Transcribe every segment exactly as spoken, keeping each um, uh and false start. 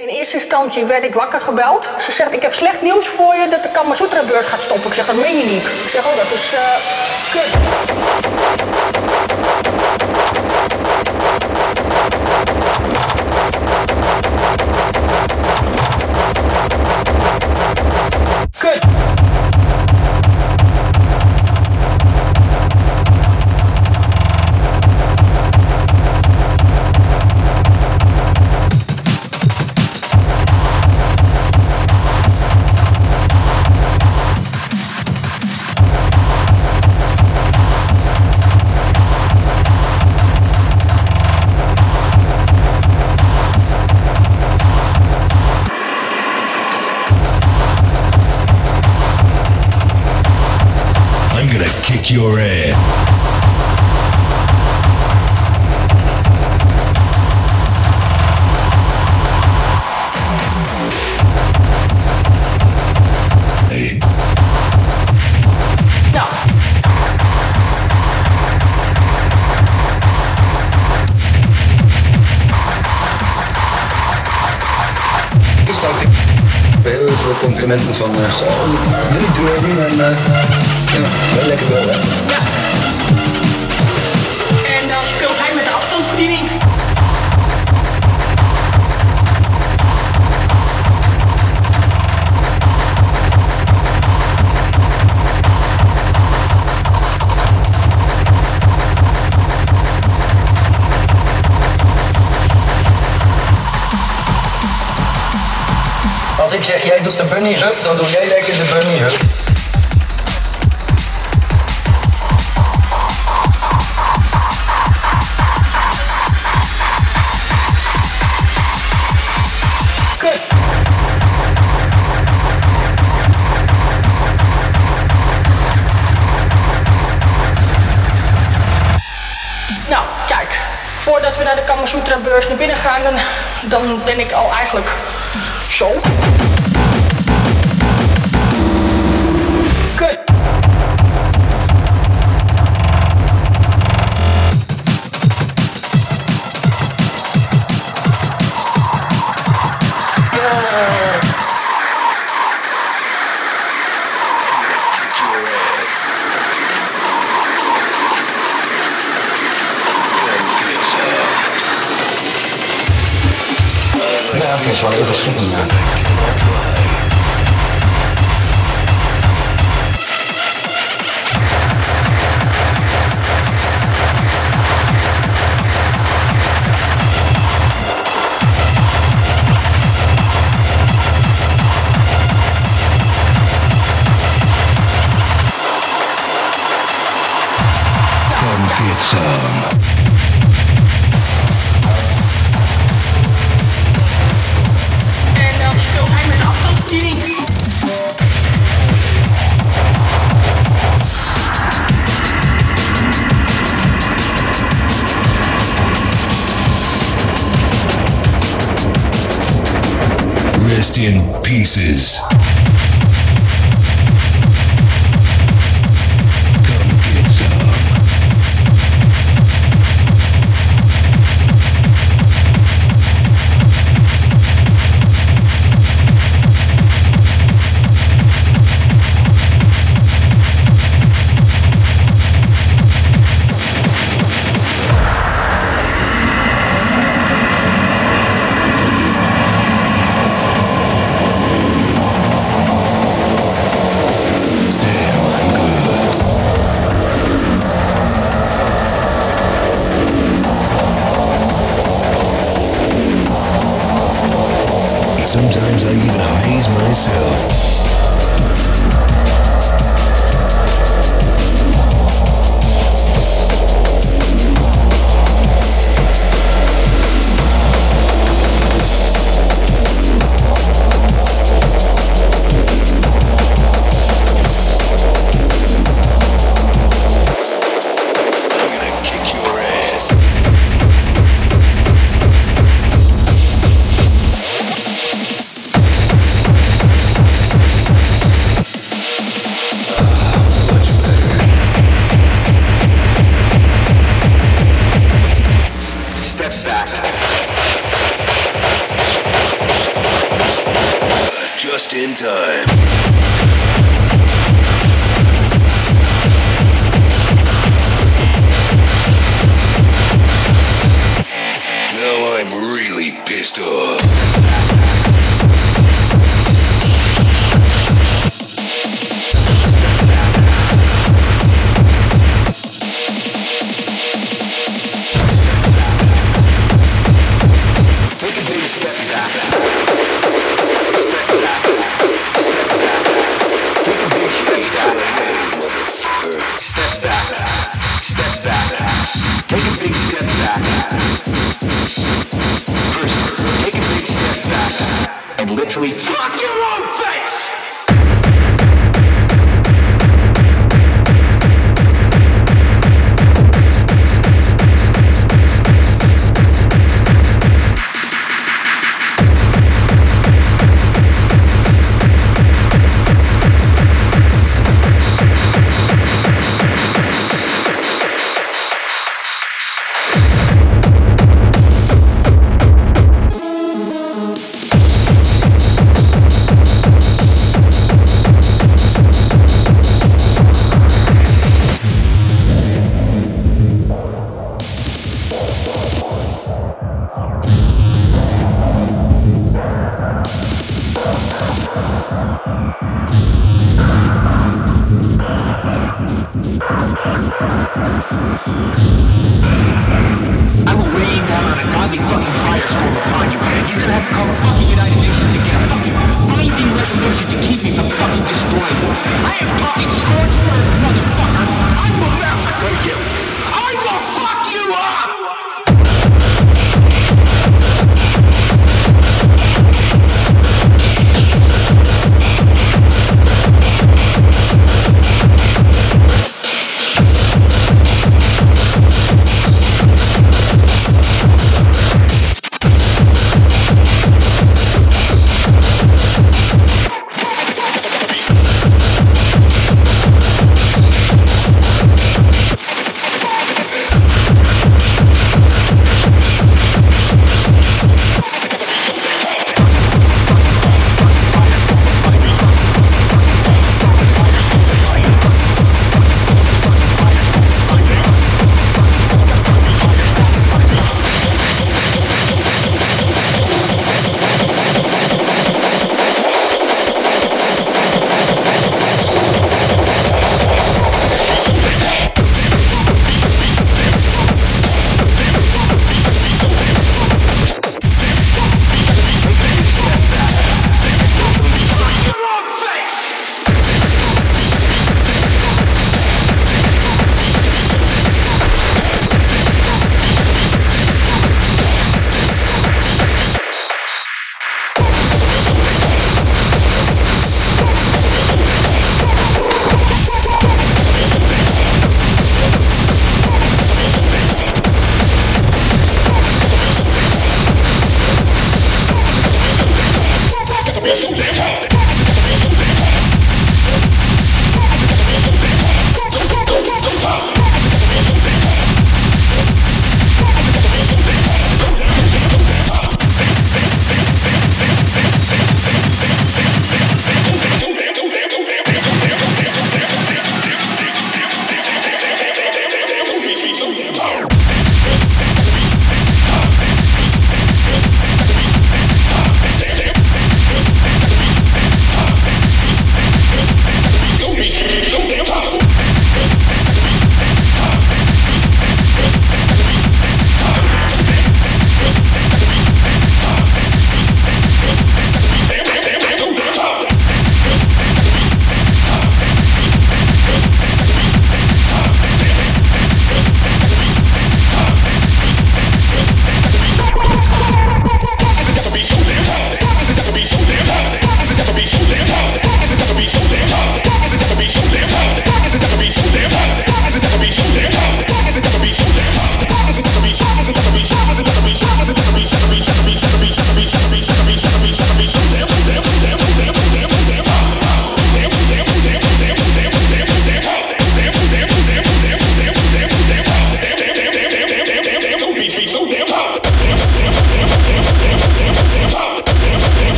In eerste instantie werd ik wakker gebeld. Ze zegt, ik heb slecht nieuws voor je dat de Kamasutra-beurs gaat stoppen. Ik zeg, dat meen je niet. Ik zeg, oh, dat is uh, kut. Kick your ass. Heel veel complimenten van uh, gewoon jullie doen en uh, ja, wel lekker wel hè. Ja. En dan speelt hij met de afstandsbediening. Als ik zeg, jij doet de bunny hug, dan doe jij lekker de bunny hug. Nou, kijk. Voordat we naar de Kamasutra-beurs naar binnen gaan, dan, dan ben ik al eigenlijk... Zo. Kut. Yeah. Ja, dat is wel heel verschillend. Come get some. Rest in pieces. Sometimes I even haze myself. just in time.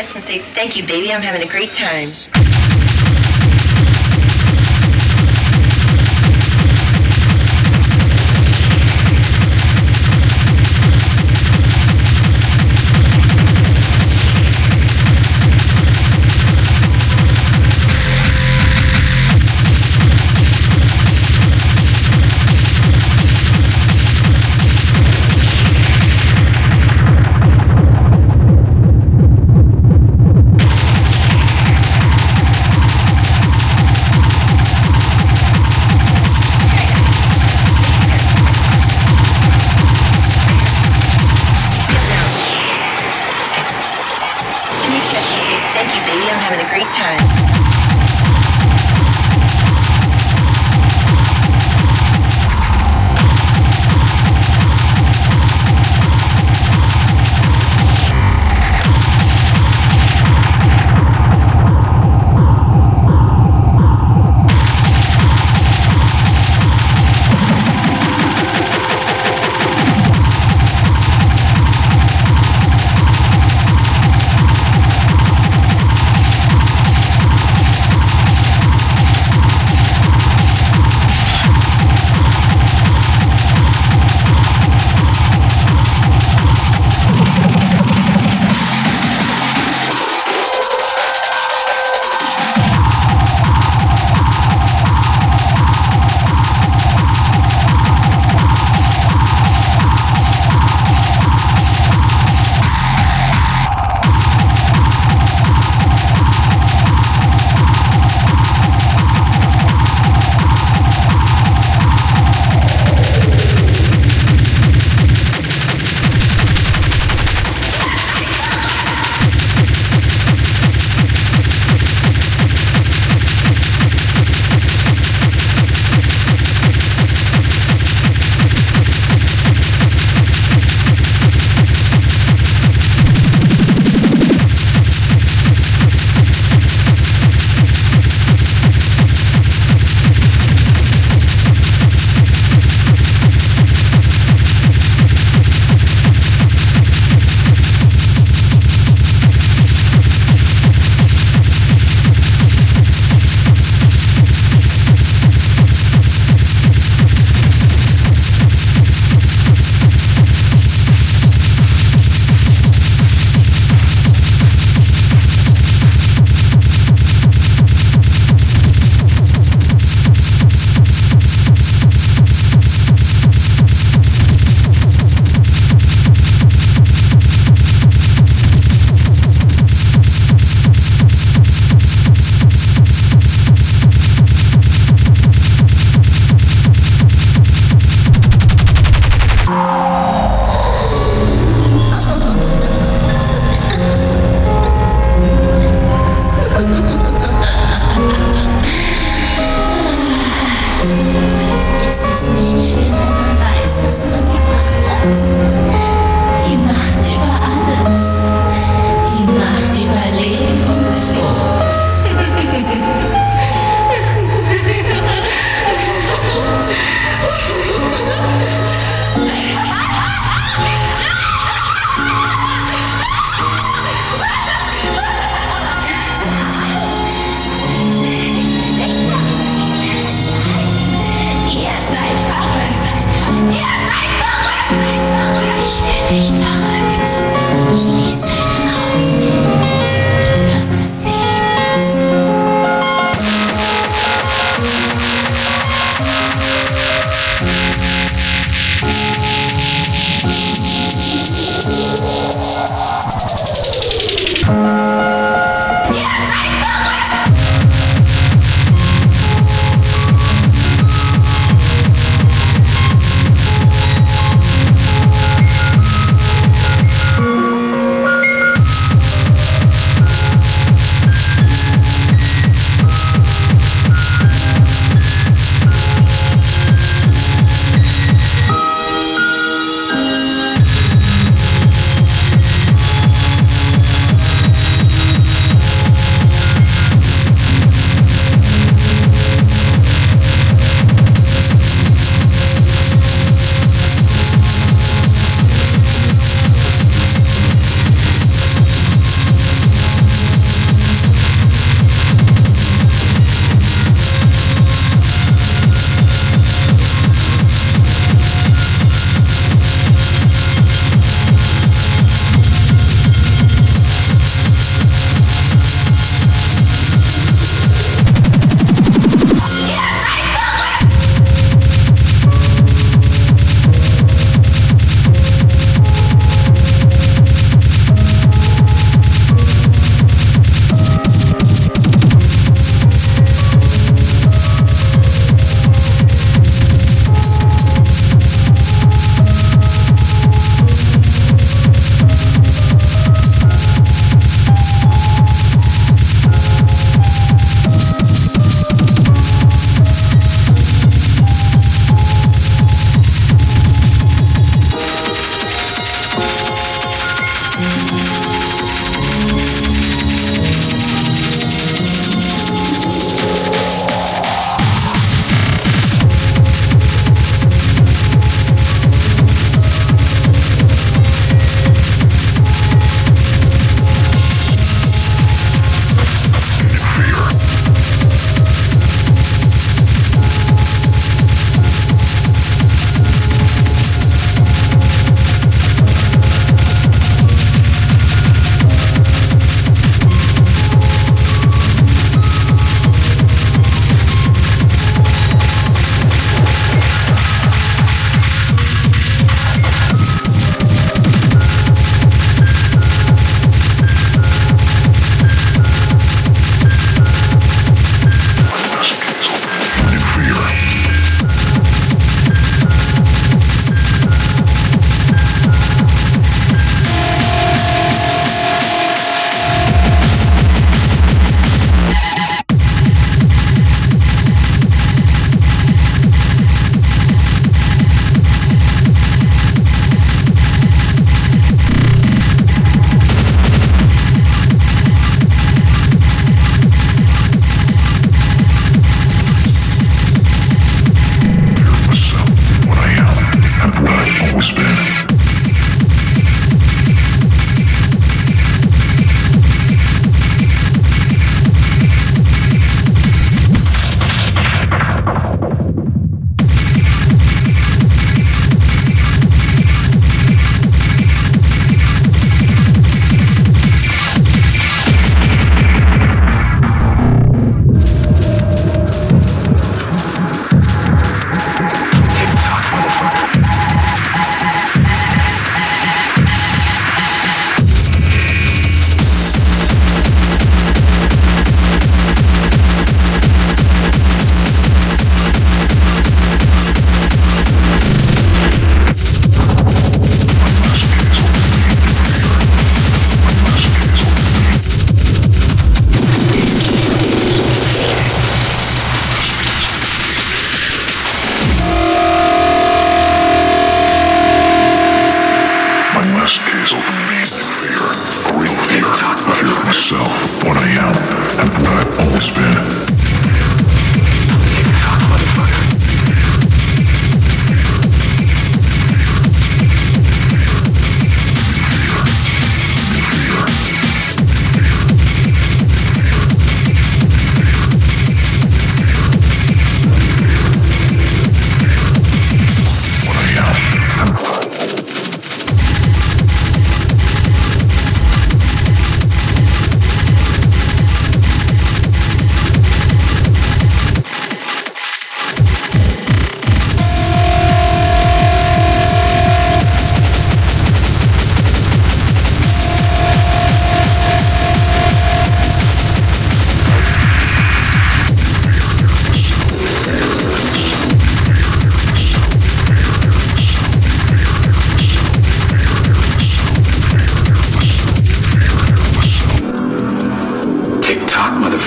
chest and say, "Thank you, baby, I'm having a great time."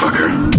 motherfucker.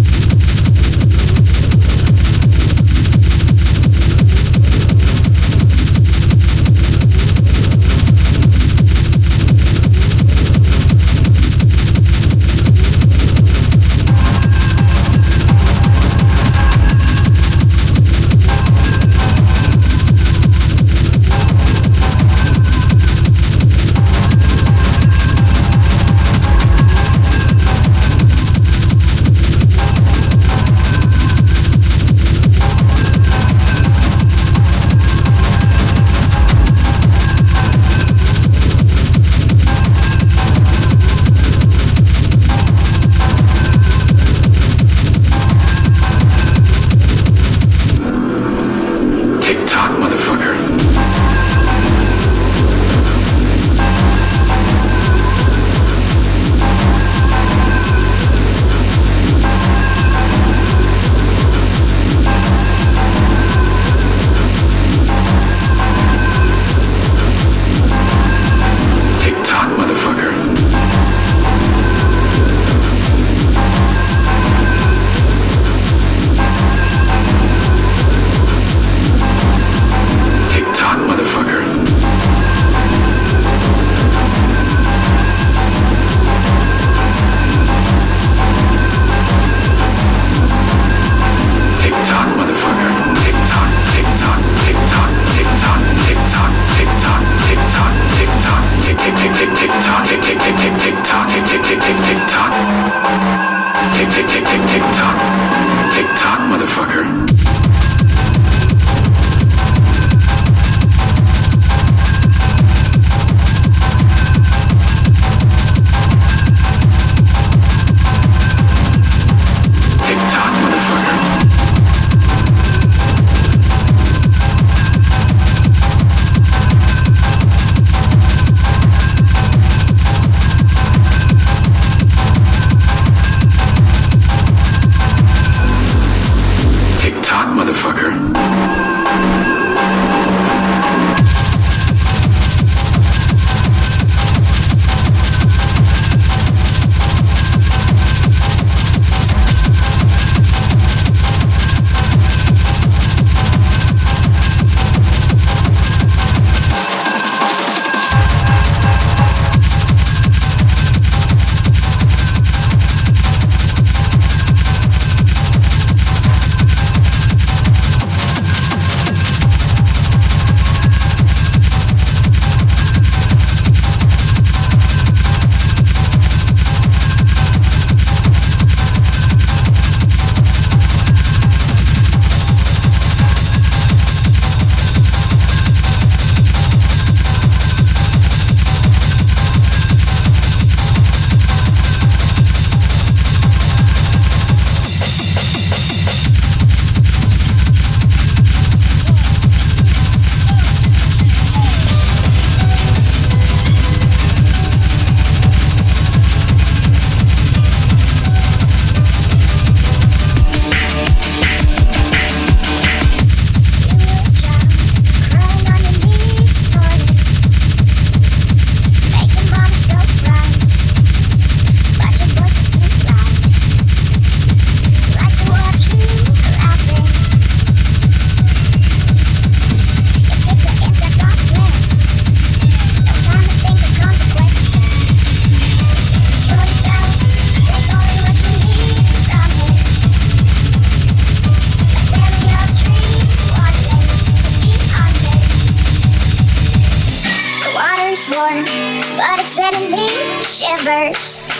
Warm, but it's sending me shivers.